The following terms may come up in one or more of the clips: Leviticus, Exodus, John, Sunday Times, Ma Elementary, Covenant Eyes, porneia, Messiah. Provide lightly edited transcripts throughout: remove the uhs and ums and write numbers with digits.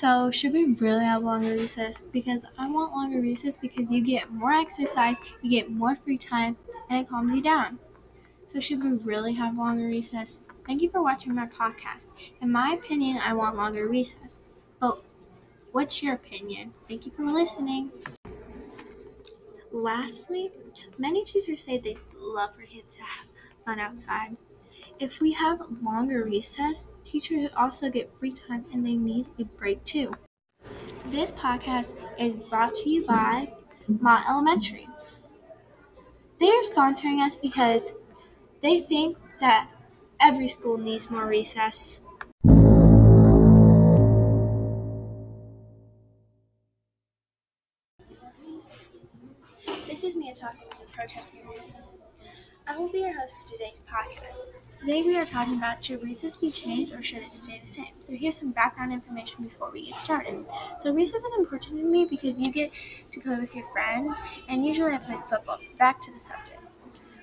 So should we really have longer recess? Because I want longer recess because you get more exercise, you get more free time, and it calms you down. So should we really have longer recess? Thank you for watching my podcast. In my opinion, I want longer recess. But what's your opinion? Thank you for listening. Lastly, many teachers say they love for kids to have fun outside. If we have longer recess, teachers also get free time and they need a break too. This podcast is brought to you by Ma Elementary. They are sponsoring us because they think that every school needs more recess. This is Mia talking about protesting recess. I will be your host for today's podcast. Today we are talking about, should recess be changed or should it stay the same? So here's some background information before we get started. So recess is important to me because you get to play with your friends, and usually I play football. Back to the subject.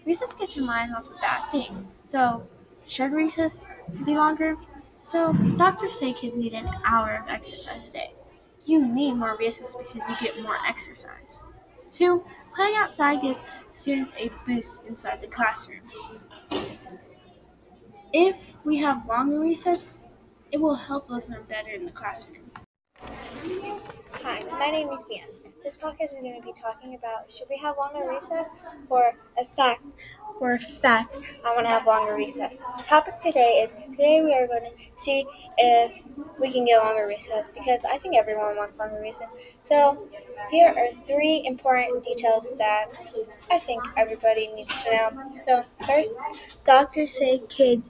Recess gets your mind off of bad things. So should recess be longer? So doctors say kids need an hour of exercise a day. You need more recess because you get more exercise. 2, playing outside gives students a boost inside the classroom. If we have longer recess, it will help us learn better in the classroom. Hi, my name is Mia. This podcast is going to be talking about, should we have longer recess or a fact I want to have longer recess. The topic today we are going to see if we can get longer recess because I think everyone wants longer recess. So here are 3 important details that I think everybody needs to know. So first, doctors say kids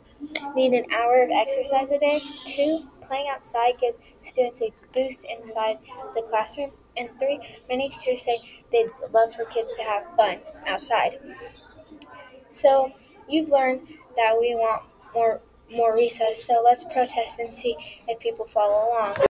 need an hour of exercise a day. 2, playing outside gives students a boost inside the classroom. And 3, many teachers say they'd love for kids to have fun outside. So you've learned that we want more recess, so let's protest and see if people follow along.